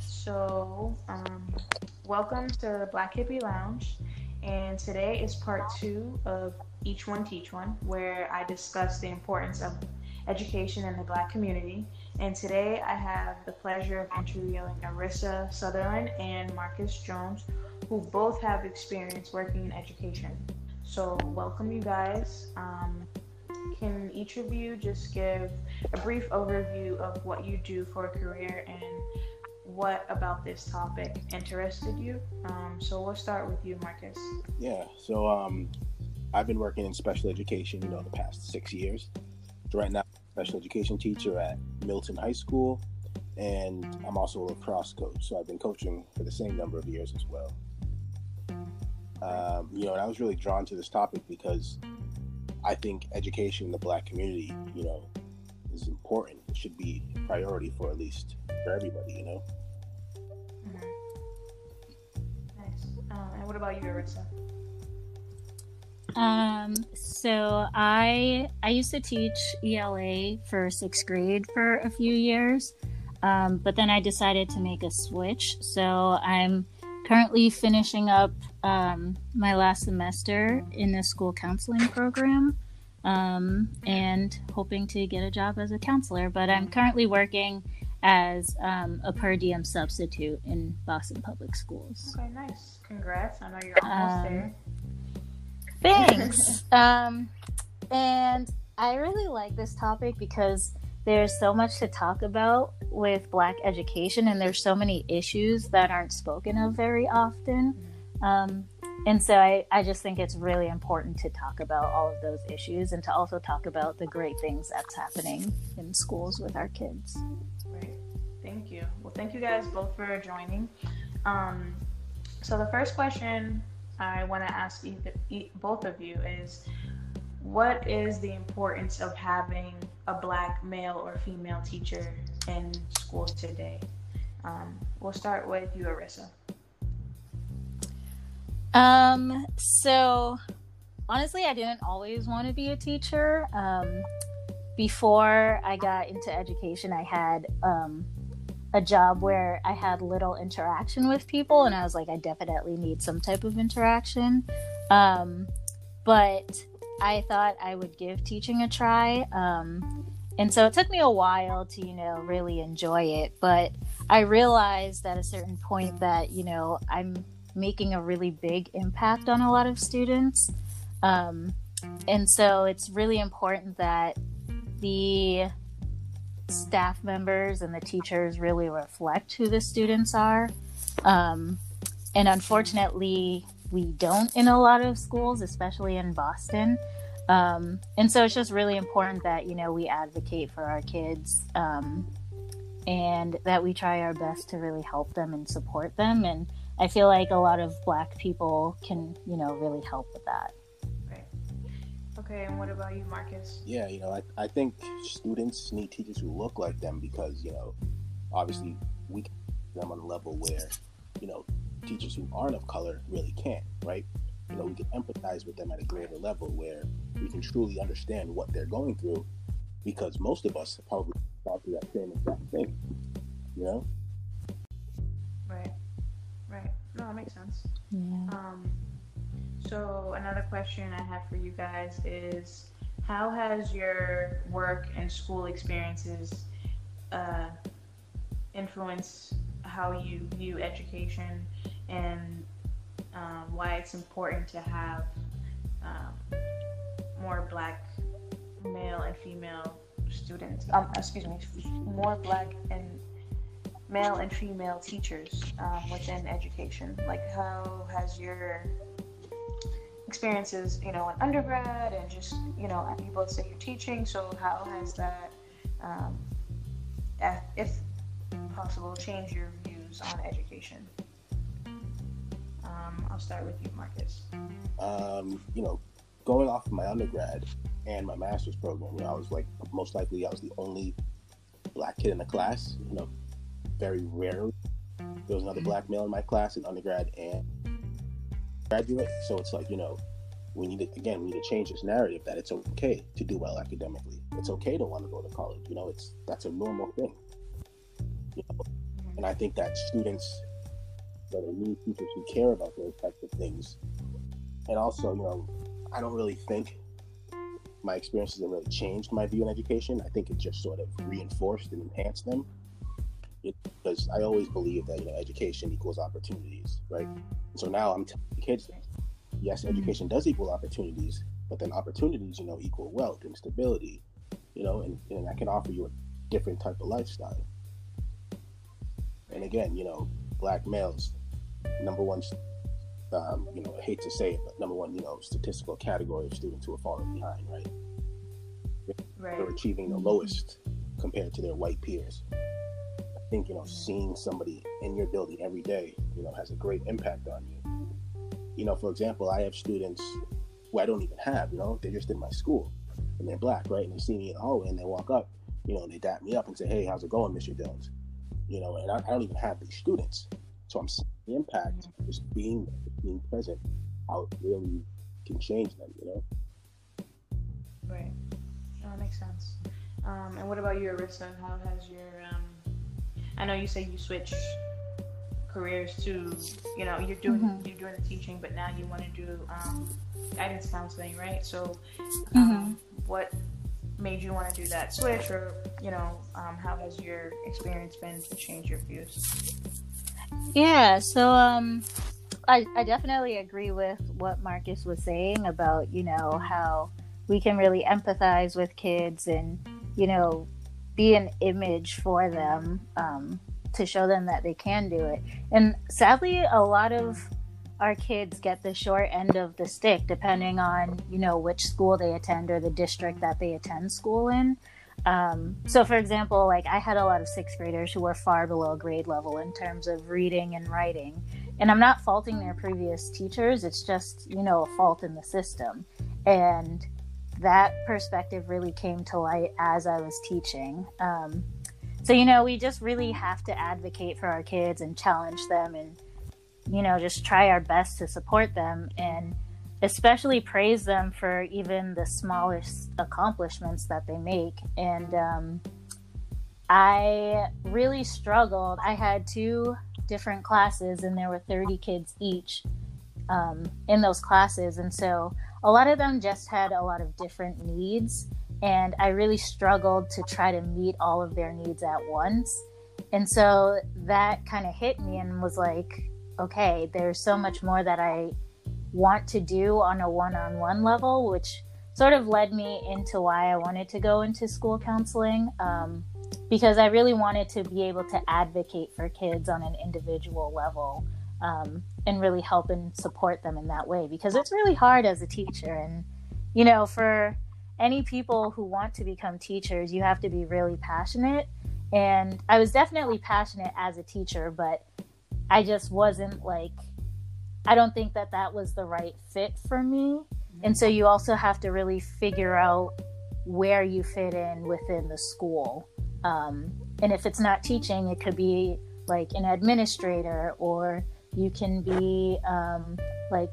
So, welcome to Black Hippie Lounge, and today is part two of Each One Teach One, where I discuss the importance of education in the Black community. And today I have the pleasure of interviewing Arissa Sutherland and Marcus Jones, who both have experience working in education. So, welcome you guys. Can each of you just give a brief overview of what you do for a career and what about this topic interested you? So we'll start with you, Marcus. Yeah, so I've been working in special education, the past 6 years. So right now, I'm a special education teacher at Milton High School, and I'm also a lacrosse coach. So I've been coaching for the same number of years as well. And I was really drawn to this topic because I think education in the Black community, is important. It should be a priority for everybody, And what about you, Arissa? So I used to teach ELA for sixth grade for a few years, but then I decided to make a switch. So I'm currently finishing up my last semester in the school counseling program, and hoping to get a job as a counselor. But I'm currently working as a per diem substitute in Boston Public Schools. Okay, nice. Congrats. I know you're almost there. Thanks. And I really like this topic because there's so much to talk about with Black education, and there's so many issues that aren't spoken of very often. And so I just think it's really important to talk about all of those issues and to also talk about the great things that's happening in schools with our kids. Right. Thank you. Well, thank you guys both for joining. So the first question I want to ask both of you is, what is the importance of having a Black male or female teacher in schools today? We'll start with you, Arissa. So honestly, I didn't always want to be a teacher. Before I got into education, I had, a job where I had little interaction with people, and I was like, I definitely need some type of interaction. But I thought I would give teaching a try. And so it took me a while to, really enjoy it. But I realized at a certain point that, I'm making a really big impact on a lot of students. And so it's really important that the staff members and the teachers really reflect who the students are. And unfortunately, we don't in a lot of schools, especially in Boston. And so it's just really important that, we advocate for our kids, and that we try our best to really help them and support them. And I feel like a lot of Black people can, really help with that. Right. Okay, and what about you, Marcus? Yeah, I think students need teachers who look like them because, obviously we can put them on a level where, teachers who aren't of color really can't, right? We can empathize with them at a greater level where we can truly understand what they're going through, because most of us probably thought through that same exact thing, Right. Right. No, that makes sense. Yeah. So another question I have for you guys is, how has your work and school experiences influenced how you view education and why it's important to have more Black male and female students? More Black and male and female teachers within education. Like, how has your experiences, in undergrad and just, you both say you're teaching, so how has that, if possible, changed your views views on education. I'll start with you, Marcus. Going off of my undergrad and my master's program, I was most likely I was the only black kid in the class. Very rarely there was another black male in my class in undergrad and graduate. So it's we need to change this narrative that it's okay to do well academically. It's okay to want to go to college. That's a normal thing. And I think that students, that are new teachers who care about those types of things, and also, I don't really think my experiences have really changed my view on education. I think it just sort of reinforced and enhanced them. Because I always believe that education equals opportunities, right? And so now I'm telling kids that yes, education does equal opportunities, but then opportunities, equal wealth and stability, and I can offer you a different type of lifestyle. And again, black males, number one, I hate to say it, but number one, statistical category of students who are falling behind, right? They're achieving the lowest compared to their white peers. I think, seeing somebody in your building every day, has a great impact on you. For example, I have students who I don't even have, they're just in my school and they're black, right? And they see me in the hallway and they walk up, and they dap me up and say, "Hey, how's it going, Mr. Jones?" And I don't even have these students. So I'm seeing the impact, just being present, how it really can change them, Right. No, that makes sense. And what about you, Arissa? How has your, I know you said you switched careers to, you're doing the teaching, but now you want to do guidance counseling, right? So what made you want to do that switch, or how has your experience been to change your views? I definitely agree with what Marcus was saying about how we can really empathize with kids and be an image for them, to show them that they can do it. And sadly, a lot of our kids get the short end of the stick, depending on, which school they attend or the district that they attend school in. So for example, I had a lot of sixth graders who were far below grade level in terms of reading and writing. And I'm not faulting their previous teachers. It's just, a fault in the system. And that perspective really came to light as I was teaching. So, we just really have to advocate for our kids and challenge them and just try our best to support them, and especially praise them for even the smallest accomplishments that they make. And I really struggled. I had two different classes and there were 30 kids each in those classes. And so a lot of them just had a lot of different needs. And I really struggled to try to meet all of their needs at once. And so that kind of hit me and was like, okay, there's so much more that I want to do on a one-on-one level, which sort of led me into why I wanted to go into school counseling, because I really wanted to be able to advocate for kids on an individual level, and really help and support them in that way, because it's really hard as a teacher. And, for any people who want to become teachers, you have to be really passionate. And I was definitely passionate as a teacher, but I just wasn't I don't think that was the right fit for me. And so you also have to really figure out where you fit in within the school. And if it's not teaching, it could be an administrator, or you can be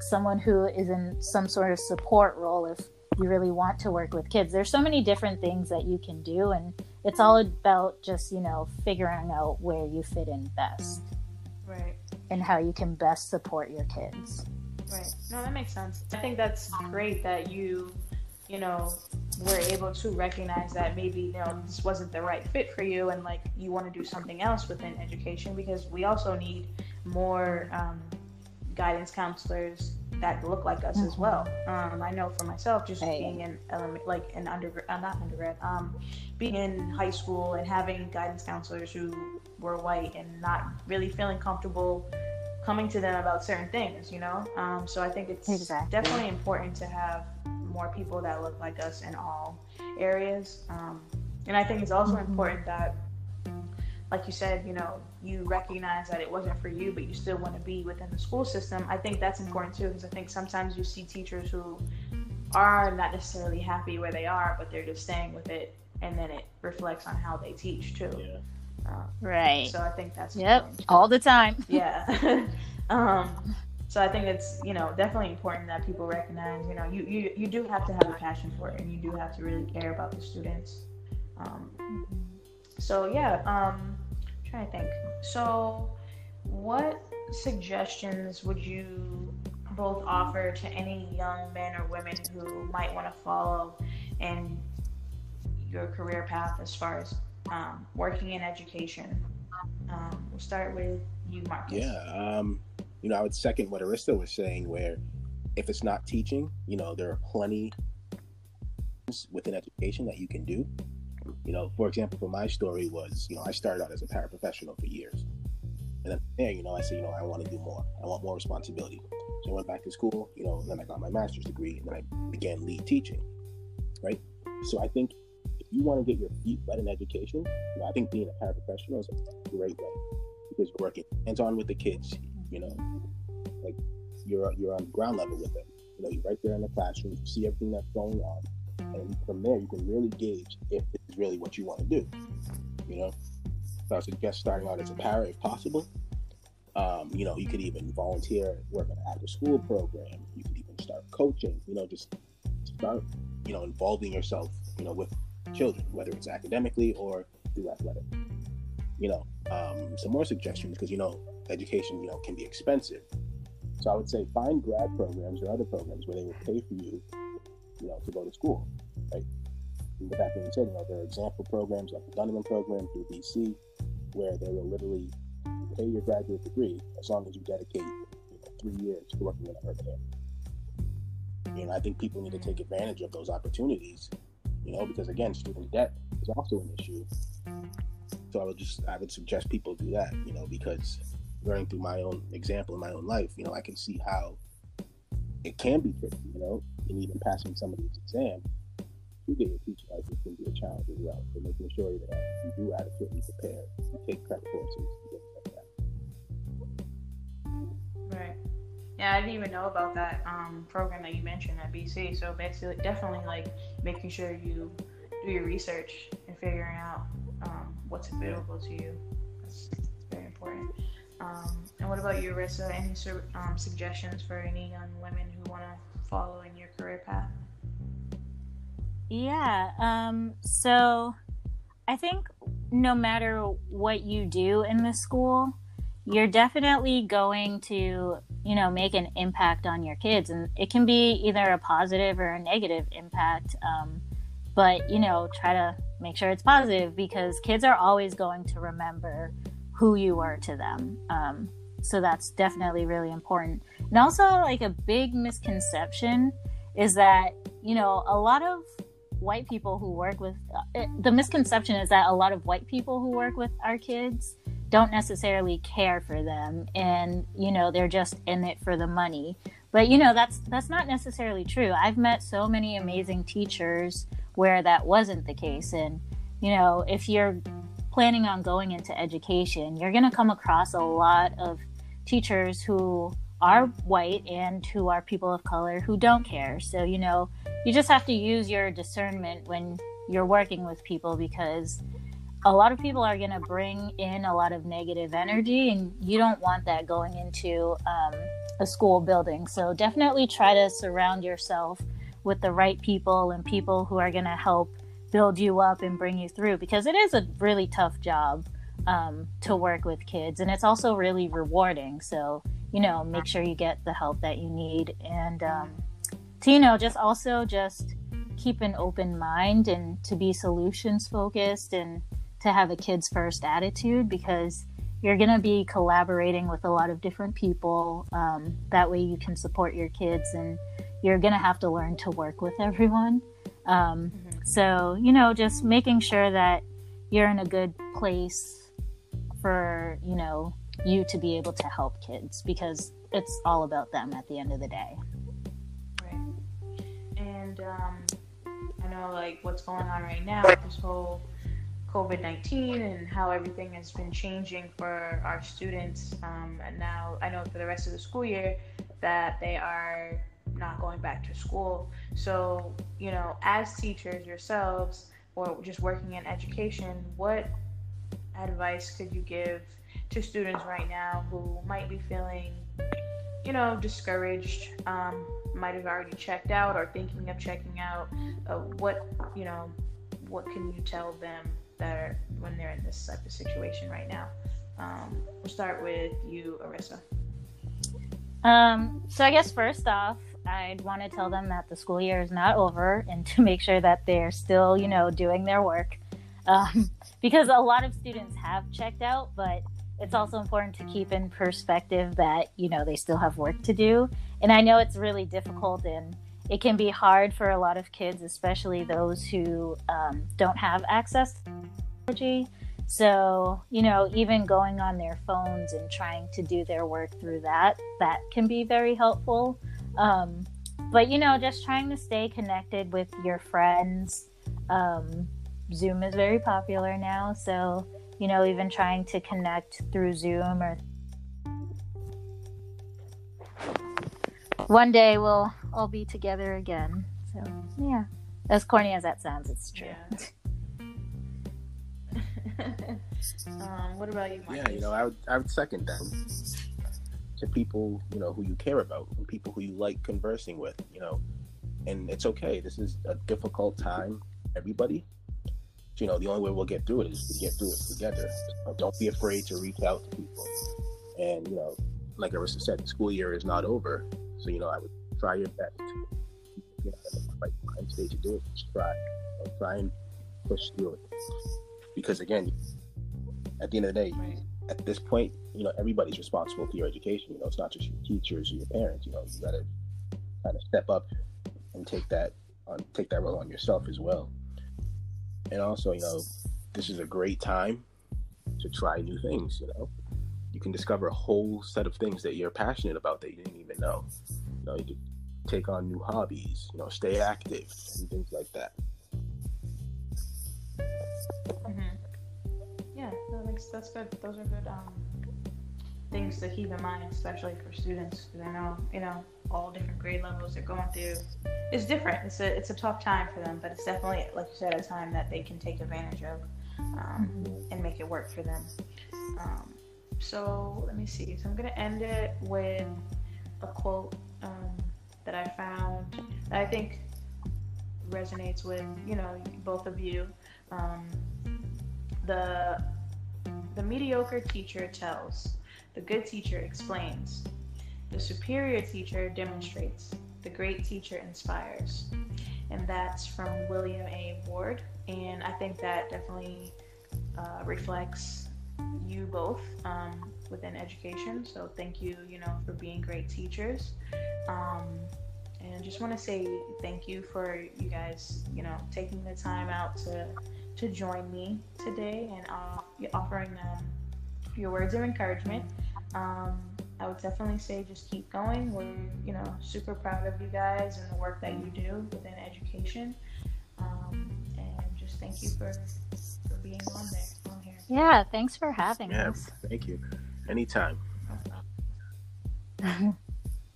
someone who is in some sort of support role if you really want to work with kids. There's so many different things that you can do, and it's all about just, figuring out where you fit in best. Right. And how you can best support your kids. Right. No, that makes sense. I think that's great that you, were able to recognize that maybe, this wasn't the right fit for you, and you want to do something else within education, because we also need more guidance counselors that look like us as well. I know for myself, just being in being in high school and having guidance counselors who were white and not really feeling comfortable coming to them about certain things, So I think it's definitely important to have more people that look like us in all areas. And I think it's also important that like you said, you know, you recognize that it wasn't for you, but you still want to be within the school system. I think that's important too, because I think sometimes you see teachers who are not necessarily happy where they are, but they're just staying with it, and then it reflects on how they teach too. Yeah. Right. So I think that's important too. All the time. Yeah. So I think it's, you know, definitely important that people recognize, you know, you do have to have a passion for it, and you do have to really care about the students. So yeah, I'm trying to think. So what suggestions would you both offer to any young men or women who might want to follow in your career path as far as working in education? We'll start with you, Marcus. Yeah, you know, I would second what Arista was saying, where if it's not teaching, you know, there are plenty within education that you can do. You know, for example, for my story was, you know, I started out as a paraprofessional for years. And then there, you know, I said, you know, I want to do more. I want more responsibility. So I went back to school, you know, and then I got my master's degree, and then I began lead teaching, right? So I think if you want to get your feet wet in education, you know, I think being a paraprofessional is a great way, because you're working hands-on with the kids, you know, like you're on ground level with them. You know, you're right there in the classroom, you see everything that's going on. And from there, you can really gauge if it's really what you want to do, you know? So I suggest starting out as a para if possible. You know, you could even volunteer, work on an after-school program. You could even start coaching, you know, just start, you know, involving yourself, you know, with children, whether it's academically or through athletics. You know, some more suggestions, because, you know, education, you know, can be expensive. So I would say find grad programs or other programs where they will pay for you, you know, to go to school, right? And with that being said, you know, there are example programs like the Dunham program through DC, where they will literally pay your graduate degree as long as you dedicate, you know, 3 years to working in the urban area. You know, I think people need to take advantage of those opportunities, you know, because again, student debt is also an issue. So I would suggest people do that, you know, because learning through my own example in my own life, you know, I can see how it can be tricky, you know, and even passing somebody's exam to get your teaching license can be a challenge as well. So making sure that you do adequately prepare, you take prep courses, and things like that. Right. Yeah, I didn't even know about that program that you mentioned at BC. So basically, definitely like making sure you do your research and figuring out what's available to you. That's very important. And what about you, Arissa? Any suggestions for any young women who want to follow in your career path? Yeah, so I think no matter what you do in the school, you're definitely going to, you know, make an impact on your kids. And it can be either a positive or a negative impact. But, you know, try to make sure it's positive, because kids are always going to remember who you were to them. So that's definitely really important. And also, like, a big misconception is that, you know, a lot of white people who work with, the misconception is that a lot of white people who work with our kids don't necessarily care for them, and, you know, they're just in it for the money. But, you know, that's not necessarily true. I've met so many amazing teachers where that wasn't the case. And, you know, if you're planning on going into education, you're going to come across a lot of teachers who are white and who are people of color who don't care. So, you know, you just have to use your discernment when you're working with people, because a lot of people are going to bring in a lot of negative energy, and you don't want that going into a school building. So definitely try to surround yourself with the right people and people who are going to help build you up and bring you through, because it is a really tough job to work with kids, and it's also really rewarding. So, you know, make sure you get the help that you need, and to, you know, just also just keep an open mind and to be solutions focused and to have a kids first attitude, because you're going to be collaborating with a lot of different people. That way you can support your kids, and you're going to have to learn to work with everyone. So, you know, just making sure that you're in a good place for, you know, you to be able to help kids, because it's all about them at the end of the day. Right. And I know, like, what's going on right now with this whole COVID-19 and how everything has been changing for our students. And now I know for the rest of the school year that they are not going back to school. So, you know, as teachers yourselves or just working in education, what advice could you give to students right now who might be feeling, you know, discouraged, might have already checked out or thinking of checking out? What can you tell them that are, when they're in this type of situation right now? We'll start with you, Arissa. So I guess first off, I'd want to tell them that the school year is not over and to make sure that they're still, you know, doing their work. Because a lot of students have checked out, but it's also important to keep in perspective that, you know, they still have work to do. And I know it's really difficult and it can be hard for a lot of kids, especially those who don't have access to technology. So, you know, even going on their phones and trying to do their work through that can be very helpful. But, you know, just trying to stay connected with your friends. Zoom is very popular now. So, you know, even trying to connect through Zoom or... One day we'll all be together again. So, yeah. As corny as that sounds, it's true. Yeah. What about you, Marcus? Yeah, you know, I would second that. To people, you know, who you care about and people who you like conversing with, you know. And it's okay. This is a difficult time, everybody. You know, the only way we'll get through it is to get through it together. Don't be afraid to reach out to people. And, you know, like Arissa said, the school year is not over. So, you know, I would try your best to, you know, at the right time stage to do it. Just try. You know, try and push through it. Because, again, at the end of the day, at this point, you know, everybody's responsible for your education. You know, it's not just your teachers or your parents. You know, you got to kind of step up and take that role on yourself as well. And also, you know, this is a great time to try new things, you know. You can discover a whole set of things that you're passionate about that you didn't even know. You know, you can take on new hobbies, you know, stay active and things like that. Mm-hmm. Yeah, that's good. Those are good things to keep in mind, especially for students. Because I know, you know, all different grade levels they're going through. It's different. It's a tough time for them, but it's definitely, like you said, a time that they can take advantage of and make it work for them. So let me see. So I'm going to end it with a quote that I found that I think resonates with, you know, both of you. The mediocre teacher tells. The good teacher explains. The superior teacher demonstrates. The great teacher inspires. And that's from William A. Ward. And I think that definitely reflects you both within education. So thank you, you know, for being great teachers. And I just want to say thank you for you guys, you know, taking the time out to join me today and offering them your words of encouragement. I would definitely say just keep going. We're, you know, super proud of you guys and the work that you do within education. And just thank you for being on here. Yeah, thanks for having us. Yeah, thank you. Anytime. No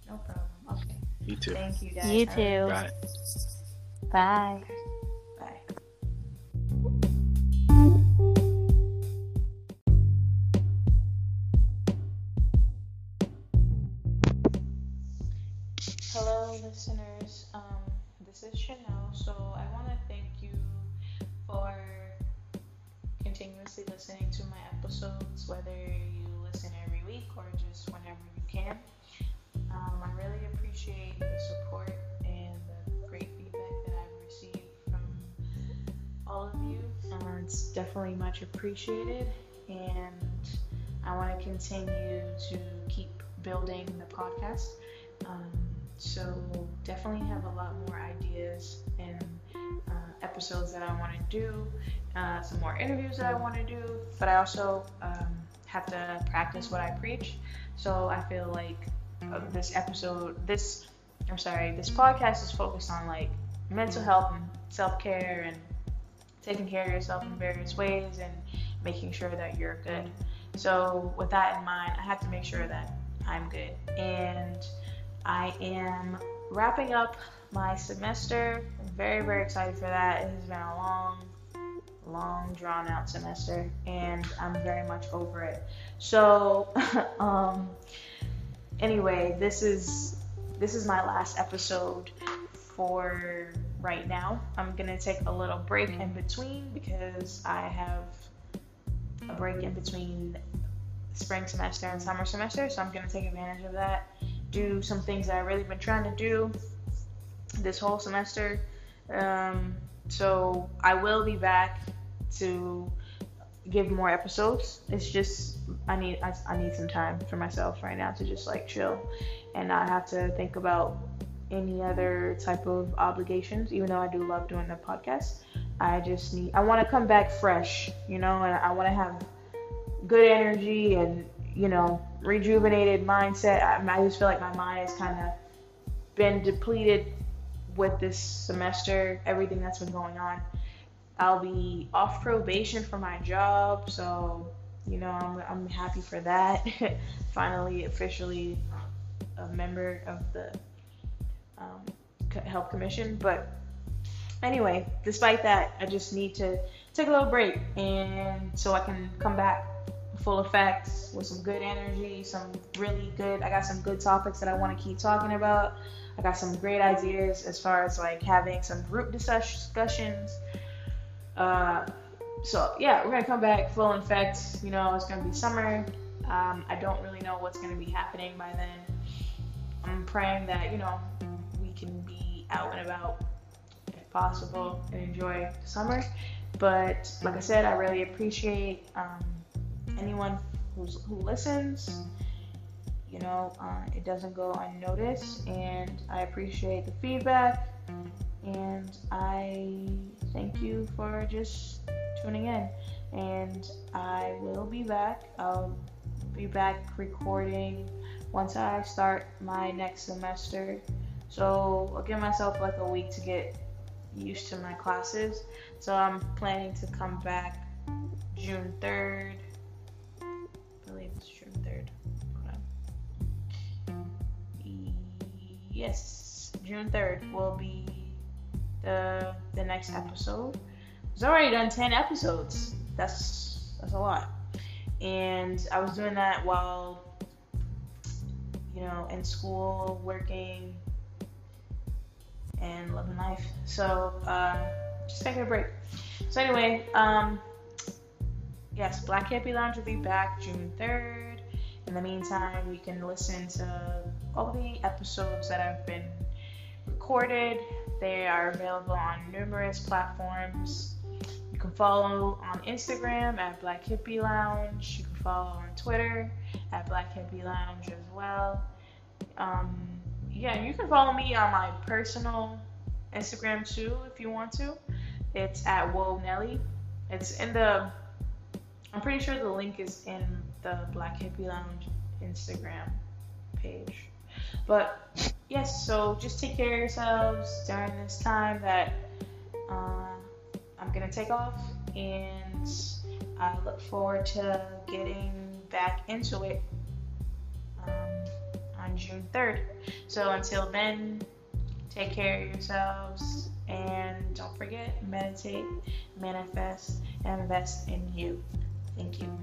problem. Okay. You too. Thank you, guys. You too. Right. Bye. Bye. Listeners, this is Chanel, so I want to thank you for continuously listening to my episodes, whether you listen every week or just whenever you can. I really appreciate the support and the great feedback that I've received from all of you. It's definitely much appreciated, and I want to continue to keep building the podcast. So definitely have a lot more ideas and episodes that I want to do, some more interviews that I want to do, but I also have to practice what I preach. So I feel like this podcast is focused on like mental health and self-care and taking care of yourself in various ways and making sure that you're good. So with that in mind, I have to make sure that I'm good. And I am wrapping up my semester. I'm very, very excited for that. It has been a long drawn out semester, and I'm very much over it. So anyway, this is my last episode for right now. I'm gonna take a little break in between because I have a break in between spring semester and summer semester, so I'm gonna take advantage of that, do some things that I've really been trying to do this whole semester. So I will be back to give more episodes. It's just I need some time for myself right now to just like chill and not have to think about any other type of obligations, even though I do love doing the podcast. I want to come back fresh, you know, and I want to have good energy and, you know, rejuvenated mindset. I just feel like my mind has kind of been depleted with this semester, everything that's been going on. I'll be off probation for my job, so, you know, I'm happy for that. Finally, officially a member of the Health Commission. But anyway, despite that, I just need to take a little break, and so I can come back full effect with some good energy, I got some good topics that I want to keep talking about. I got some great ideas as far as like having some group discussions. So yeah, we're gonna come back full in effect. You know, it's gonna be summer. I don't really know what's gonna be happening by then. I'm praying that, you know, we can be out and about if possible and enjoy the summer. But like I said, I really appreciate anyone who listens. You know, it doesn't go unnoticed, and I appreciate the feedback, and I thank you for just tuning in, and I will be back. I'll be back recording once I start my next semester, so I'll give myself like a week to get used to my classes. So I'm planning to come back June 3rd, I believe it's June 3rd. Yes, June 3rd will be the next episode. I've already done 10 episodes. That's a lot. And I was doing that while, you know, in school, working, and living life. So, just taking a break. So anyway, yes, Black Hippie Lounge will be back June 3rd. In the meantime, you can listen to all the episodes that have been recorded. They are available on numerous platforms. You can follow on Instagram at Black Hippie Lounge. You can follow on Twitter at Black Hippie Lounge as well. Yeah, you can follow me on my personal Instagram too if you want to. It's at Whoa Nelly. I'm pretty sure the link is in the Black Hippie Lounge Instagram page. But yes, so just take care of yourselves during this time that I'm gonna take off, and I look forward to getting back into it on June 3rd. So until then, take care of yourselves, and don't forget, meditate, manifest, and invest in you. Thank you.